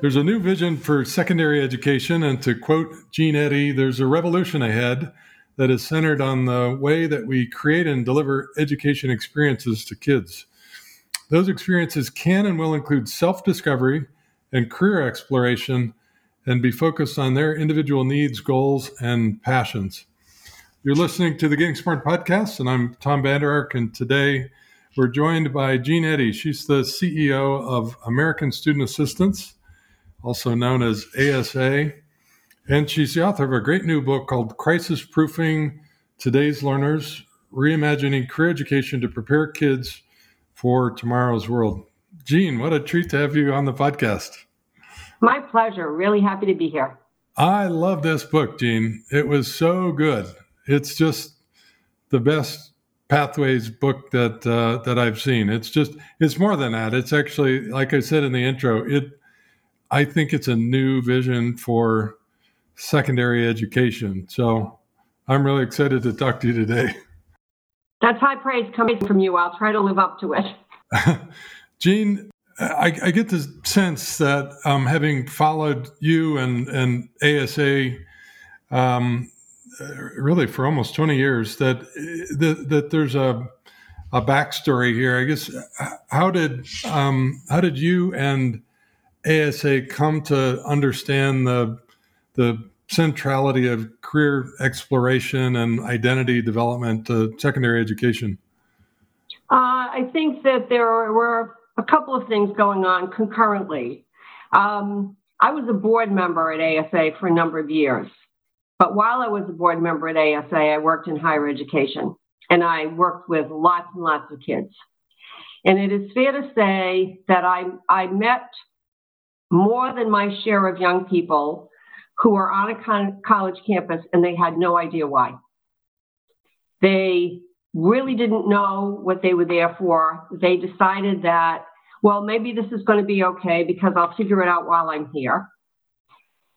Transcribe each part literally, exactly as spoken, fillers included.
There's a new vision for secondary education, and to quote Jean Eddy, there's a revolution ahead that is centered on the way that we create and deliver education experiences to kids. Those experiences can and will include self-discovery and career exploration and be focused on their individual needs, goals, and passions. You're listening to the Getting Smart Podcast, and I'm Tom Vander Ark, and today we're joined by Jean Eddy. She's the C E O of American Student Assistance, also known as A S A, and she's the author of a great new book called Crisis Proofing Today's Learners: Reimagining Career Education to Prepare Kids for Tomorrow's World. Jean, what a treat to have you on the podcast. My pleasure. Really happy to be here. I love this book, Jean. It was so good. It's just the best pathways book that uh, that I've seen. It's just, it's more than that. It's actually, like I said in the intro, it I think it's a new vision for secondary education. So I'm really excited to talk to you today. That's high praise coming from you. I'll try to live up to it. Jean, I, I get the sense that um, having followed you and, and A S A um really for almost twenty years, that that, that there's a a backstory here. I guess, how did um, how did you and A S A come to understand the the centrality of career exploration and identity development to secondary education? Uh, I think that there were a couple of things going on concurrently. Um, I was a board member at A S A for a number of years. But while I was a board member at A S A, I worked in higher education, and I worked with lots and lots of kids. And it is fair to say that I, I met more than my share of young people who were on a con- college campus, and they had no idea why. They really didn't know what they were there for. They decided that, well, maybe this is going to be okay because I'll figure it out while I'm here.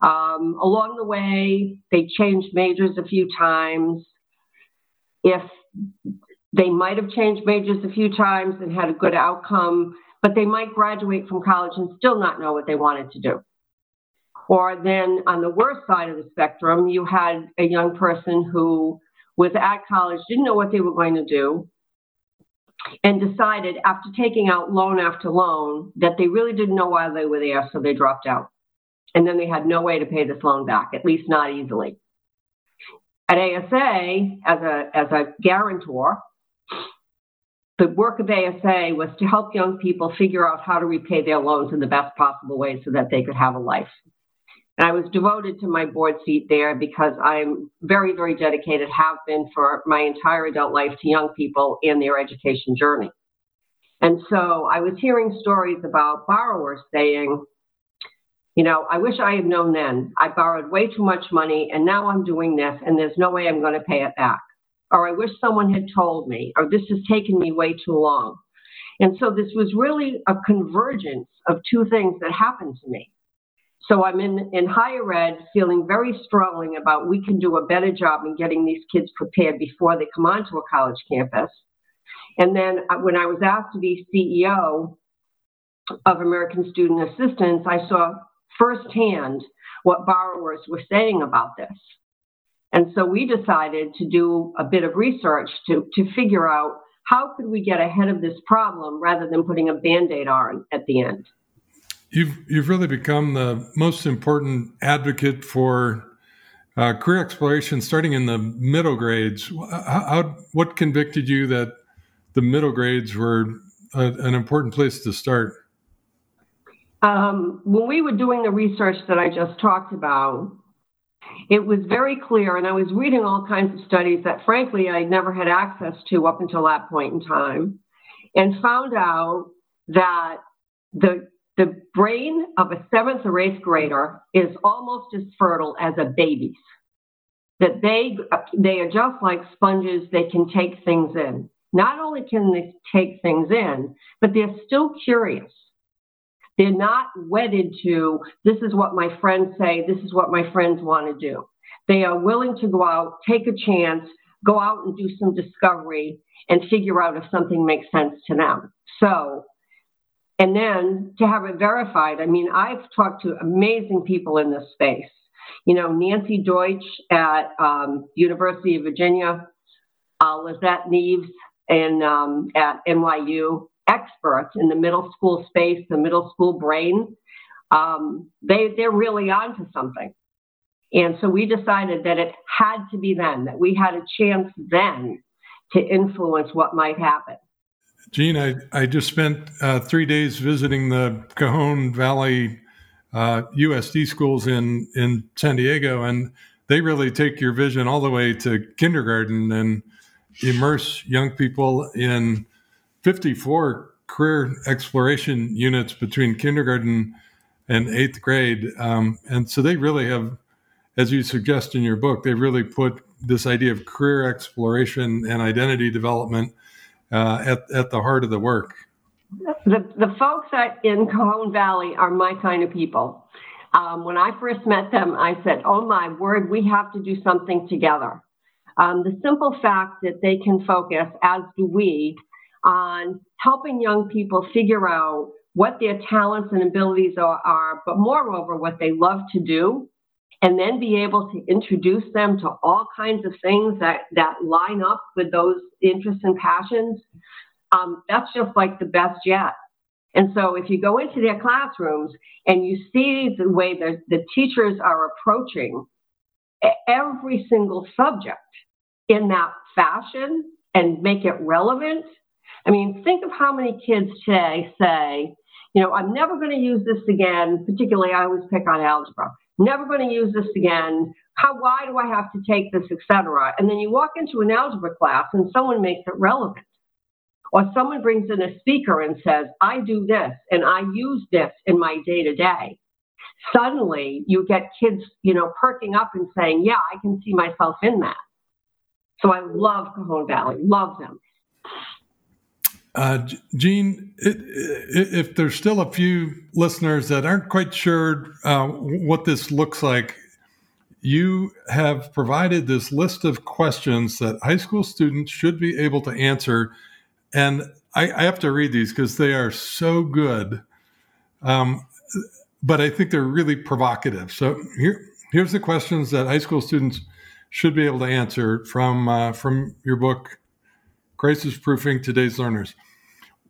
Um, along the way, they changed majors a few times. If they might have changed majors a few times and had a good outcome, but they might graduate from college and still not know what they wanted to do. Or then on the worst side of the spectrum, you had a young person who was at college, didn't know what they were going to do, and decided after taking out loan after loan that they really didn't know why they were there, so they dropped out. And then they had no way to pay this loan back, at least not easily. At A S A, as a as a guarantor, the work of A S A was to help young people figure out how to repay their loans in the best possible way so that they could have a life. And I was devoted to my board seat there because I'm very, very dedicated, have been for my entire adult life, to young people and their education journey. And so I was hearing stories about borrowers saying, you know, I wish I had known then. I borrowed way too much money, and now I'm doing this, and there's no way I'm going to pay it back. Or I wish someone had told me, or this has taken me way too long. And so this was really a convergence of two things that happened to me. So I'm in, in higher ed feeling very strongly about we can do a better job in getting these kids prepared before they come onto a college campus. And then when I was asked to be C E O of American Student Assistance, I saw firsthand what borrowers were saying about this. And so we decided to do a bit of research to, to figure out how could we get ahead of this problem rather than putting a Band-Aid on at the end. You've, you've really become the most important advocate for uh, career exploration starting in the middle grades. How, how, what convicted you that the middle grades were a, an important place to start? Um, when we were doing the research that I just talked about, it was very clear, and I was reading all kinds of studies that, frankly, I never had access to up until that point in time, and found out that the the brain of a seventh or eighth grader is almost as fertile as a baby's, that they, they are just like sponges. They can take things in. Not only can they take things in, but they're still curious. They're not wedded to, this is what my friends say, this is what my friends want to do. They are willing to go out, take a chance, go out and do some discovery and figure out if something makes sense to them. So And then to have it verified. I mean, I've talked to amazing people in this space. You know, Nancy Deutsch at um, University of Virginia, uh, Lizette Neves in, um, at N Y U, experts in the middle school space, the middle school brain. Um, they, they're really onto something. And so we decided that it had to be then, that we had a chance then to influence what might happen. Jean, I, I just spent uh, three days visiting the Cajon Valley uh, U S D schools in, in San Diego, and they really take your vision all the way to kindergarten and immerse young people in fifty-four career exploration units between kindergarten and eighth grade. Um, and so they really have, as you suggest in your book, they really put this idea of career exploration and identity development Uh, at, at the heart of the work. The, the folks at, in Cajon Valley are my kind of people. Um, when I first met them, I said, oh my word, we have to do something together. Um, the simple fact that they can focus, as do we, on helping young people figure out what their talents and abilities are, are, but moreover, what they love to do, and then be able to introduce them to all kinds of things that, that line up with those interests and passions, um, that's just like the best yet. And so if you go into their classrooms and you see the way the, the teachers are approaching every single subject in that fashion and make it relevant, I mean, think of how many kids today say, you know, I'm never going to use this again, particularly I always pick on algebra. Never going to use this again. How, why do I have to take this, et cetera? And then you walk into an algebra class and someone makes it relevant. Or someone brings in a speaker and says, I do this and I use this in my day to day. Suddenly you get kids, you know, perking up and saying, yeah, I can see myself in that. So I love Cajon Valley, love them. Uh, Jean, it, it, if there's still a few listeners that aren't quite sure uh, what this looks like, you have provided this list of questions that high school students should be able to answer. And I, I have to read these because they are so good. Um, but I think they're really provocative. So here, here's the questions that high school students should be able to answer from uh, from your book, Crisis Proofing Today's Learners.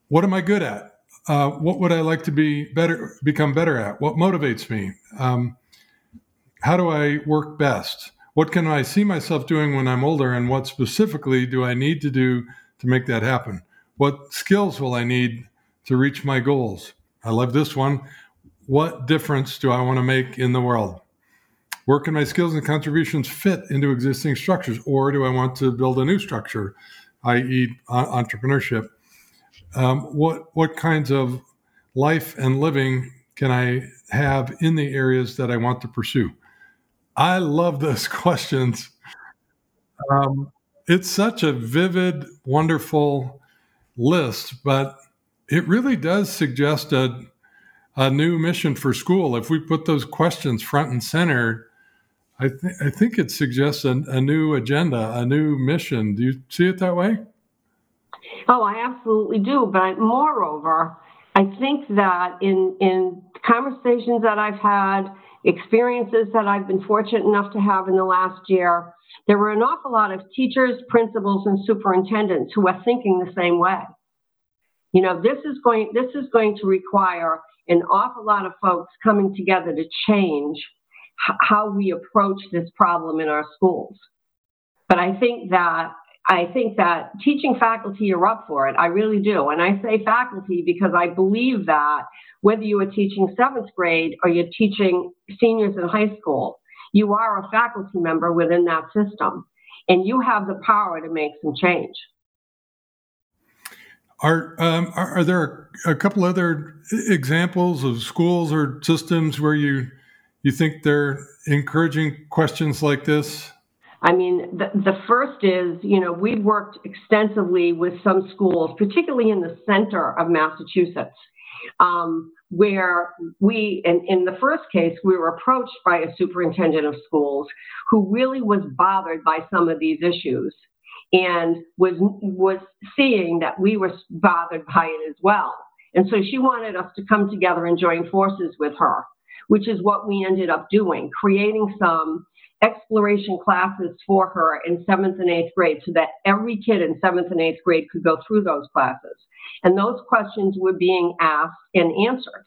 What am I good at? Uh, what would I like to be better, become better at? What motivates me? Um, how do I work best? What can I see myself doing when I'm older? And what specifically do I need to do to make that happen? What skills will I need to reach my goals? I love this one. What difference do I want to make in the world? Where can my skills and contributions fit into existing structures? Or do I want to build a new structure? that is entrepreneurship. Um, what what kinds of life and living can I have in the areas that I want to pursue? I love those questions. Um, it's such a vivid, wonderful list, but it really does suggest a, a new mission for school. If we put those questions front and center, I, th- I think it suggests a, a new agenda, a new mission. Do you see it that way? Oh, I absolutely do. But moreover, I think that in, in conversations that I've had, experiences that I've been fortunate enough to have in the last year, there were an awful lot of teachers, principals, and superintendents who are thinking the same way. You know, this is going, this is going to require an awful lot of folks coming together to change how we approach this problem in our schools. But I think that I think that teaching faculty are up for it. I really do. And I say faculty because I believe that whether you are teaching seventh grade or you're teaching seniors in high school, you are a faculty member within that system, and you have the power to make some change. Are, um, are, are there a couple other examples of schools or systems where you You think they're encouraging questions like this? I mean, the, the first is, you know, we've worked extensively with some schools, particularly in the center of Massachusetts, um, where we, and in the first case, we were approached by a superintendent of schools who really was bothered by some of these issues and was was seeing that we were bothered by it as well. And so she wanted us to come together and join forces with her, which is what we ended up doing, creating some exploration classes for her in seventh and eighth grade so that every kid in seventh and eighth grade could go through those classes. And those questions were being asked and answered.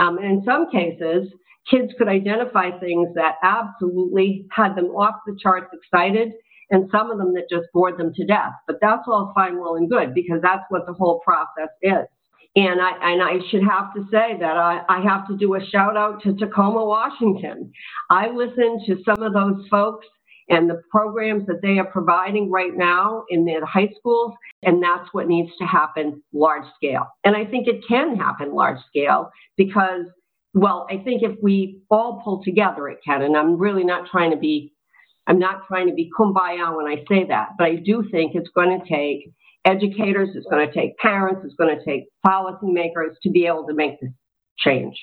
Um, and in some cases, kids could identify things that absolutely had them off the charts excited, and some of them that just bored them to death. But that's all fine, well, and good, because that's what the whole process is. And I and I should have to say that I, I have to do a shout out to Tacoma, Washington. I listen to some of those folks and the programs that they are providing right now in their high schools, and that's what needs to happen large scale. And I think it can happen large scale because, well, I think if we all pull together, it can. And I'm really not trying to be, I'm not trying to be kumbaya when I say that, but I do think it's going to take educators, it's going to take parents, it's going to take policymakers to be able to make this change.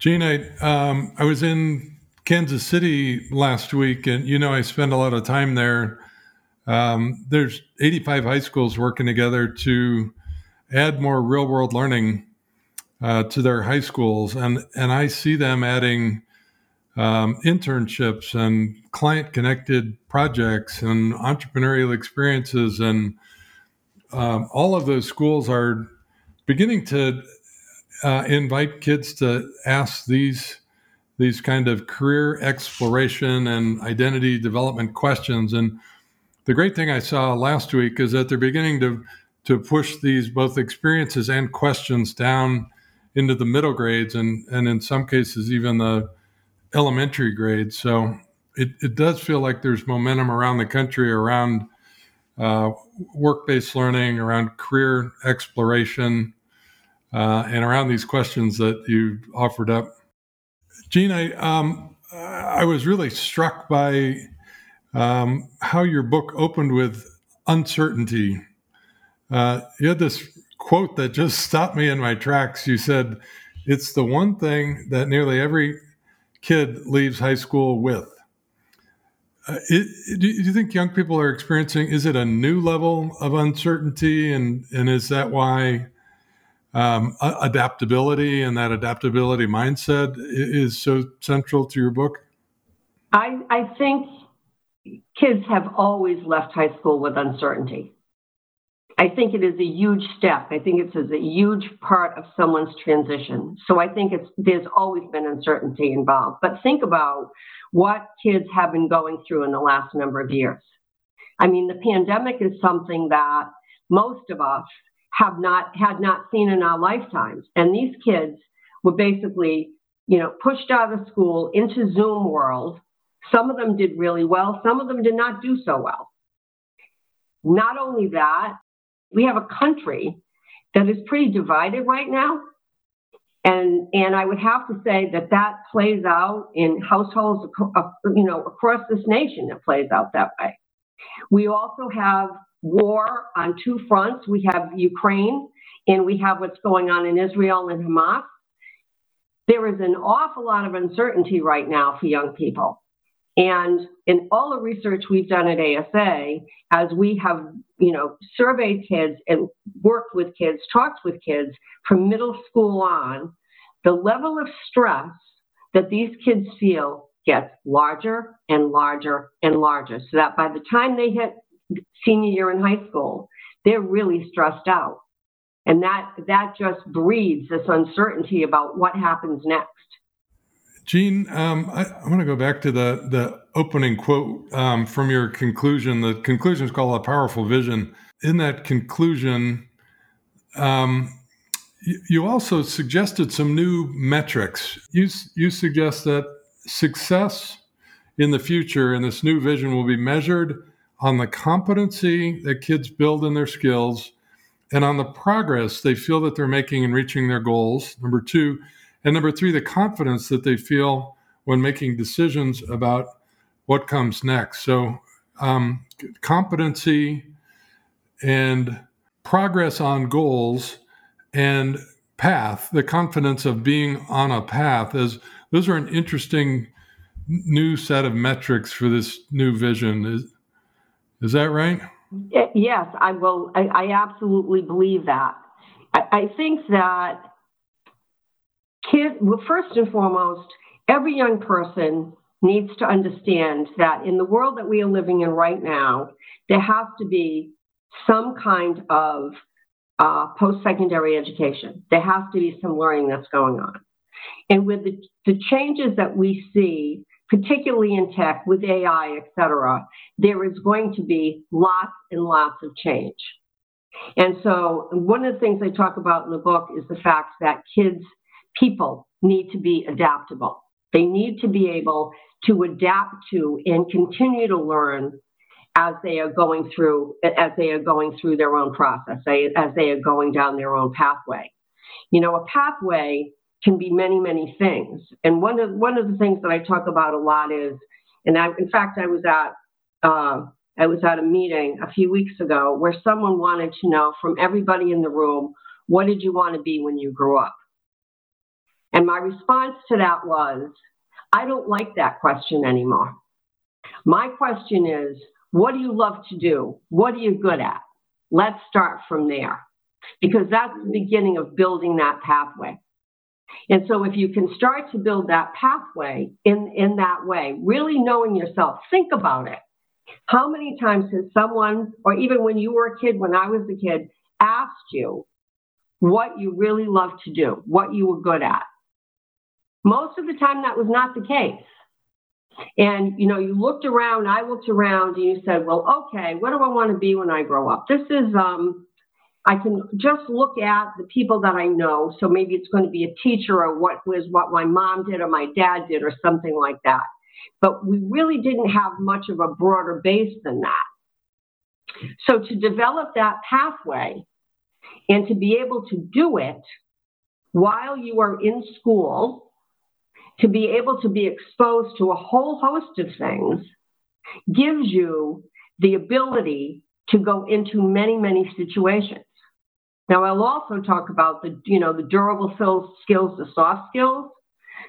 Jean, I, um, I was in Kansas City last week, and you know I spend a lot of time there. Um, there's eighty-five high schools working together to add more real-world learning uh, to their high schools, and and I see them adding um, internships and client-connected projects and entrepreneurial experiences, and um, all of those schools are beginning to uh, invite kids to ask these these kind of career exploration and identity development questions. And the great thing I saw last week is that they're beginning to, to push these both experiences and questions down into the middle grades and, and in some cases, even the elementary grades. So it, it does feel like there's momentum around the country, around uh, work-based learning, around career exploration, uh, and around these questions that you offered up. Jean, I, um, I was really struck by um, how your book opened with uncertainty. Uh, you had this quote that just stopped me in my tracks. You said, "It's the one thing that nearly every kid leaves high school with." Uh, it, it, do you think young people are experiencing, is it a new level of uncertainty? And, and is that why Um, adaptability and that adaptability mindset is so central to your book? I, I think kids have always left high school with uncertainty. I think it is a huge step. I think it's a huge part of someone's transition. So I think it's there's always been uncertainty involved. But think about what kids have been going through in the last number of years. I mean, the pandemic is something that most of us have not had not seen in our lifetimes. And these kids were basically, you know, pushed out of school into Zoom world. Some of them did really well. Some of them did not do so well. Not only that, we have a country that is pretty divided right now. And, and I would have to say that that plays out in households, you know, across this nation. It plays out that way. We also have war on two fronts. We have Ukraine and we have what's going on in Israel and Hamas. There is an awful lot of uncertainty right now for young people. And in all the research we've done at A S A, as we have, you know, surveyed kids and worked with kids, talked with kids from middle school on, the level of stress that these kids feel gets larger and larger and larger, so that by the time they hit senior year in high school, they're really stressed out. And that that just breeds this uncertainty about what happens next. Jean, um, I, I want to go back to the, the opening quote um, from your conclusion. The conclusion is called A Powerful Vision. In that conclusion, um, you, you also suggested some new metrics. You, you suggest that success in the future in this new vision will be measured on the competency that kids build in their skills and on the progress they feel that they're making in reaching their goals, number two. And number three, the confidence that they feel when making decisions about what comes next. So um, competency and progress on goals and path, the confidence of being on a path, as those are an interesting new set of metrics for this new vision. Is, Is that right? Yes, I will. I, I absolutely believe that. I, I think that kids, well, first and foremost, every young person needs to understand that in the world that we are living in right now, there has to be some kind of uh, post-secondary education. There has to be some learning that's going on. And with the, the changes that we see, particularly in tech, with A I, et cetera, there is going to be lots and lots of change. And so one of the things I talk about in the book is the fact that kids, people need to be adaptable. They need to be able to adapt to and continue to learn as they are going through, as they are going through their own process, as they are going down their own pathway. You know, a pathway can be many, many things. And one of one of the things that I talk about a lot is, and I, in fact, I was at uh, I was at a meeting a few weeks ago where someone wanted to know from everybody in the room, what did you want to be when you grew up? And my response to that was, I don't like that question anymore. My question is, what do you love to do? What are you good at? Let's start from there, because that's the beginning of building that pathway. And so if you can start to build that pathway in, in that way, really knowing yourself, think about it. How many times has someone, or even when you were a kid, when I was a kid, asked you what you really loved to do, what you were good at? Most of the time, that was not the case. And, you know, you looked around, I looked around, and you said, well, okay, what do I want to be when I grow up? This is, um, I can just look at the people that I know. So maybe it's going to be a teacher, or what was what my mom did or my dad did or something like that. But we really didn't have much of a broader base than that. So to develop that pathway and to be able to do it while you are in school, to be able to be exposed to a whole host of things gives you the ability to go into many, many situations. Now, I'll also talk about the, you know, the durable skills, the soft skills,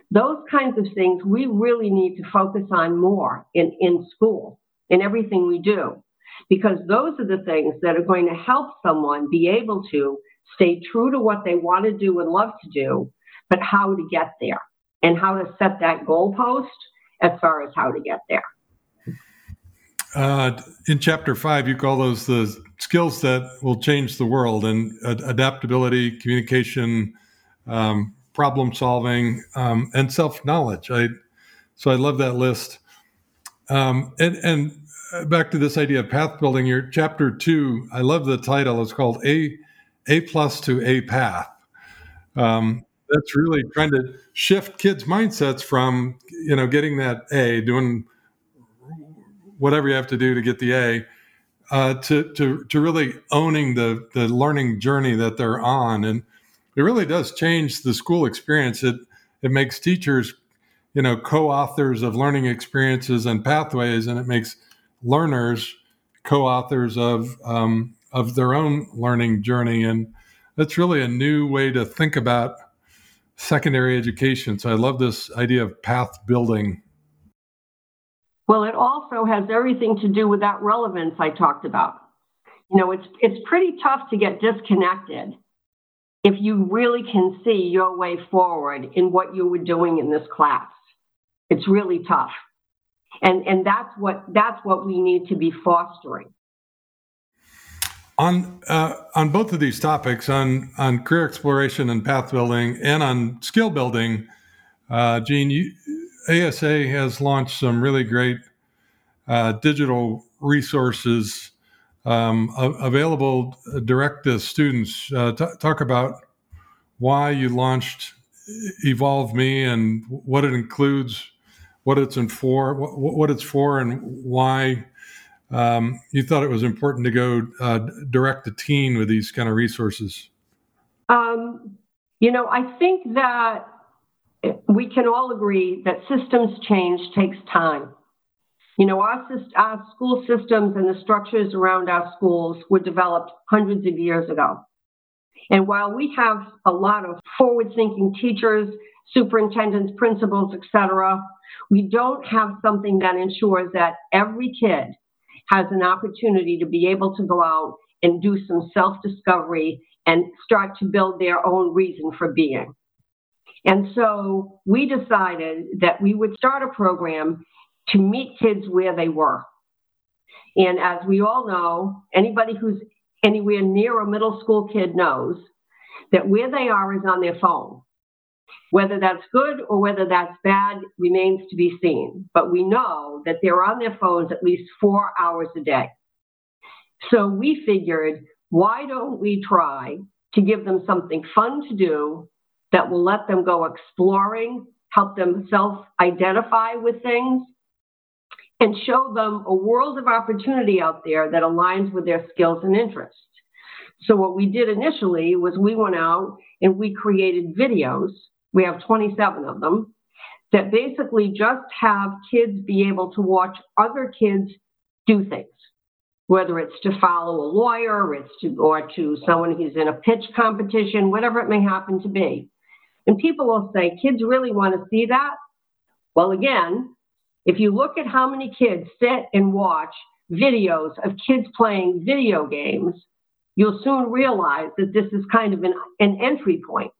those kinds of things we really need to focus on more in, in school, in everything we do, because those are the things that are going to help someone be able to stay true to what they want to do and love to do, but how to get there, and how to set that goalpost as far as how to get there. Uh, in chapter five, you call those the skills that will change the world, and uh, adaptability, communication, um, problem solving, um, and self-knowledge. I, so I love that list. Um, and, and back to this idea of path building, your chapter two, I love the title. It's called A, A Plus to A Path. Um, That's really trying to shift kids' mindsets from, you know, getting that A, doing whatever you have to do to get the A, uh, to, to to really owning the, the learning journey that they're on. And it really does change the school experience. It it makes teachers, you know, co-authors of learning experiences and pathways, and it makes learners co-authors of um, of their own learning journey. And that's really a new way to think about secondary education. So I love this idea of path building. Well, it also has everything to do with that relevance I talked about. You know, it's it's pretty tough to get disconnected if you really can see your way forward in what you were doing in this class. It's really tough. And and that's what that's what we need to be fostering. On uh, on both of these topics, on, on career exploration and path building, and on skill building, uh, Jean, you, A S A has launched some really great uh, digital resources um, a- available direct to students. Uh, t- talk about why you launched Evolve Me and what it includes, what it's in for, wh- what it's for, and why. Um, you thought it was important to go uh, direct to teen with these kind of resources? Um, you know, I think that we can all agree that systems change takes time. You know, our, our school systems and the structures around our schools were developed hundreds of years ago. And while we have a lot of forward-thinking teachers, superintendents, principals, et cetera, we don't have something that ensures that every kid has an opportunity to be able to go out and do some self-discovery and start to build their own reason for being. And so we decided that we would start a program to meet kids where they were. And as we all know, anybody who's anywhere near a middle school kid knows that where they are is on their phone. Whether that's good or whether that's bad remains to be seen. But we know that they're on their phones at least four hours a day. So we figured, why don't we try to give them something fun to do that will let them go exploring, help them self-identify with things, and show them a world of opportunity out there that aligns with their skills and interests. So what we did initially was we went out and we created videos. We have twenty-seven of them that basically just have kids be able to watch other kids do things, whether it's to follow a lawyer or, it's to, or to someone who's in a pitch competition, whatever it may happen to be. And people will say, kids really want to see that? Well, again, if you look at how many kids sit and watch videos of kids playing video games, you'll soon realize that this is kind of an, an entry point.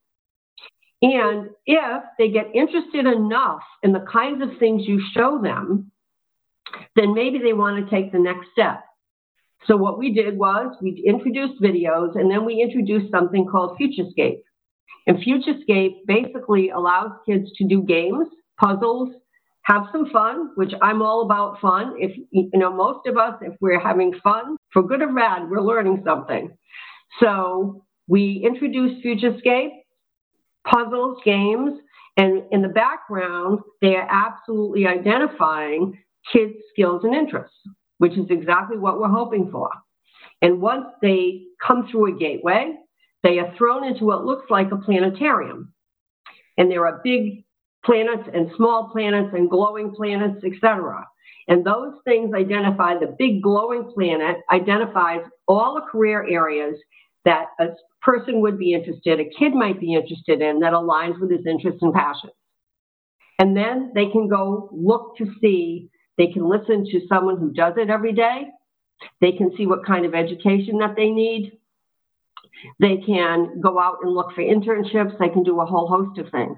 And if they get interested enough in the kinds of things you show them, then maybe they want to take the next step. So what we did was we introduced videos, and then we introduced something called Futurescape. And Futurescape basically allows kids to do games, puzzles, have some fun, which I'm all about fun. If, you know, most of us, if we're having fun, for good or bad, we're learning something. So we introduced Futurescape, puzzles, games, and in the background, they are absolutely identifying kids' skills and interests, which is exactly what we're hoping for. And once they come through a gateway, they are thrown into what looks like a planetarium. And there are big planets and small planets and glowing planets, et cetera. And those things identify, the big glowing planet identifies all the career areas that a person would be interested, a kid might be interested in, that aligns with his interests and passions. And then they can go look to see, they can listen to someone who does it every day. They can see what kind of education that they need. They can go out and look for internships. They can do a whole host of things.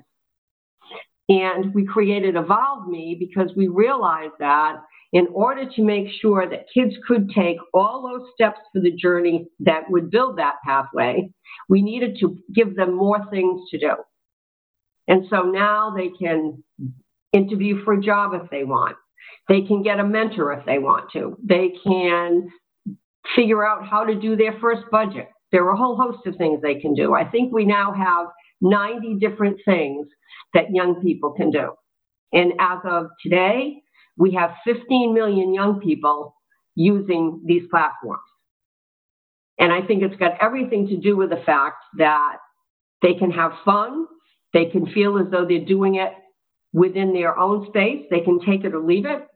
And we created Evolve Me because we realized that in order to make sure that kids could take all those steps for the journey that would build that pathway, we needed to give them more things to do. And so now they can interview for a job if they want. They can get a mentor if they want to. They can figure out how to do their first budget. There are a whole host of things they can do. I think we now have ninety different things that young people can do. And as of today, we have fifteen million young people using these platforms. And I think it's got everything to do with the fact that they can have fun. They can feel as though they're doing it within their own space. They can take it or leave it.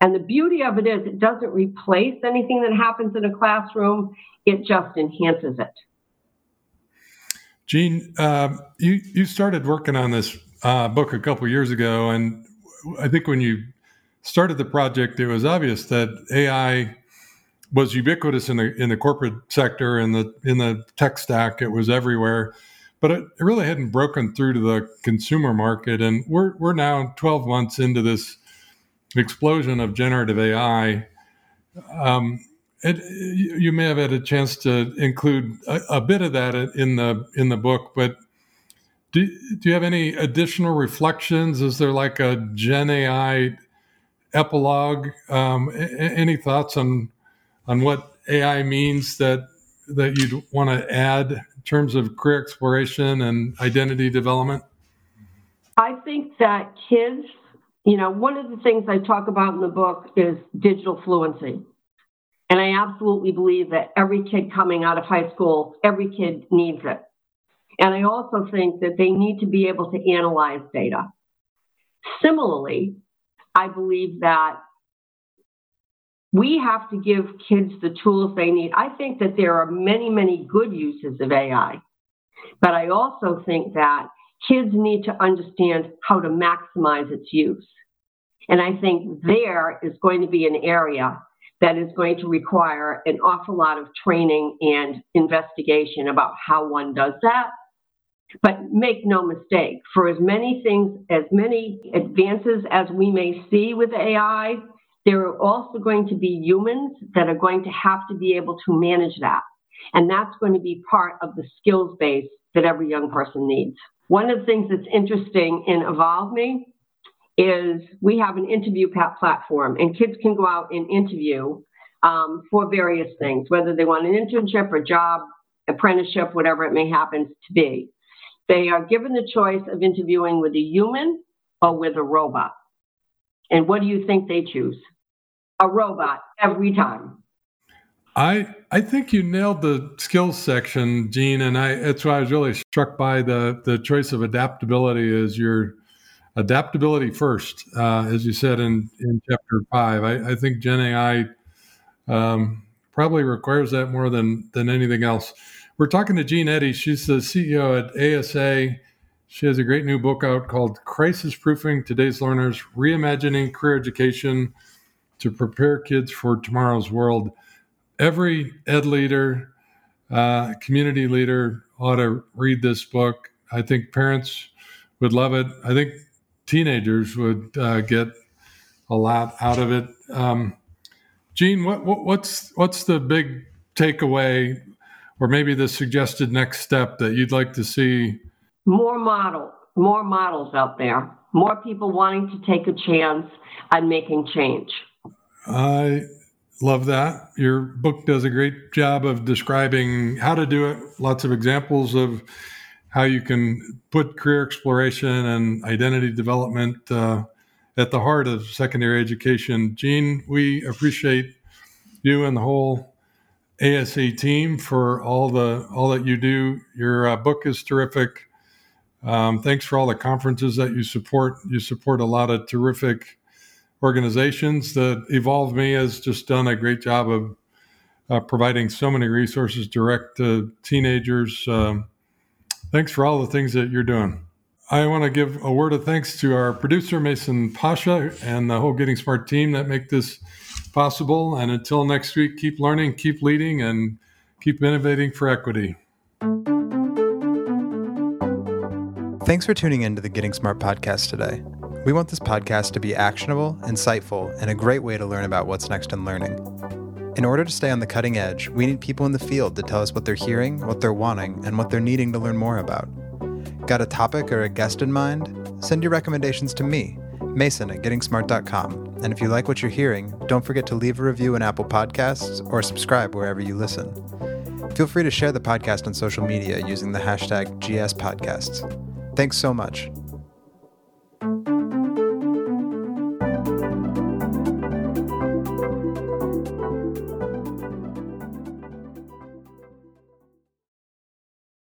And the beauty of it is it doesn't replace anything that happens in a classroom. It just enhances it. Jean, uh, you, you started working on this uh, book a couple years ago. And I think when you started the project, it was obvious that A I was ubiquitous in the in the corporate sector, in the in the tech stack. It was everywhere, but it, it really hadn't broken through to the consumer market. And we're we're now twelve months into this explosion of generative A I. Um, it, you may have had a chance to include a, a bit of that in the in the book, but. Do, do you have any additional reflections? Is there like a Gen A I epilogue? Um, a, any thoughts on on what A I means that that you'd want to add in terms of career exploration and identity development? I think that kids, you know, one of the things I talk about in the book is digital fluency. And I absolutely believe that every kid coming out of high school, every kid needs it. And I also think that they need to be able to analyze data. Similarly, I believe that we have to give kids the tools they need. I think that there are many, many good uses of A I, but I also think that kids need to understand how to maximize its use. And I think there is going to be an area that is going to require an awful lot of training and investigation about how one does that. But make no mistake, for as many things, as many advances as we may see with A I, there are also going to be humans that are going to have to be able to manage that. And that's going to be part of the skills base that every young person needs. One of the things that's interesting in Evolve Me is we have an interview platform, and kids can go out and interview um, for various things, whether they want an internship or job, apprenticeship, whatever it may happen to be. They are given the choice of interviewing with a human or with a robot. And what do you think they choose? A robot every time. I I think you nailed the skills section, Jean, and I that's why I was really struck by the, the choice of adaptability as your adaptability first, uh, as you said in, in chapter five. I, I think Gen A I um, probably requires that more than than anything else. We're talking to Jean Eddy. She's the C E O at A S A. She has a great new book out called Crisis Proofing Today's Learners: Reimagining Career Education to Prepare Kids for Tomorrow's World. Every ed leader, uh, community leader ought to read this book. I think parents would love it. I think teenagers would uh, get a lot out of it. Um, Jean, what, what, what's what's the big takeaway, or maybe the suggested next step that you'd like to see? More model, more models out there, more people wanting to take a chance on making change. I love that. Your book does a great job of describing how to do it, lots of examples of how you can put career exploration and identity development uh, at the heart of secondary education. Jean, we appreciate you and the whole A S A team for all the all that you do. Your uh, book is terrific. Um, thanks for all the conferences that you support. You support a lot of terrific organizations. That Evolve Me has just done a great job of uh, providing so many resources direct to teenagers. Um, thanks for all the things that you're doing. I want to give a word of thanks to our producer, Mason Pasha, and the whole Getting Smart team that make this possible. And until next week, keep learning, keep leading, and keep innovating for equity. Thanks for tuning in to the Getting Smart podcast today. We want this podcast to be actionable, insightful, and a great way to learn about what's next in learning. In order to stay on the cutting edge, we need people in the field to tell us what they're hearing, what they're wanting, and what they're needing to learn more about. Got a topic or a guest in mind? Send your recommendations to me, Mason at getting smart dot com. And if you like what you're hearing, don't forget to leave a review in Apple Podcasts or subscribe wherever you listen. Feel free to share the podcast on social media using the hashtag G S Podcasts. Thanks so much.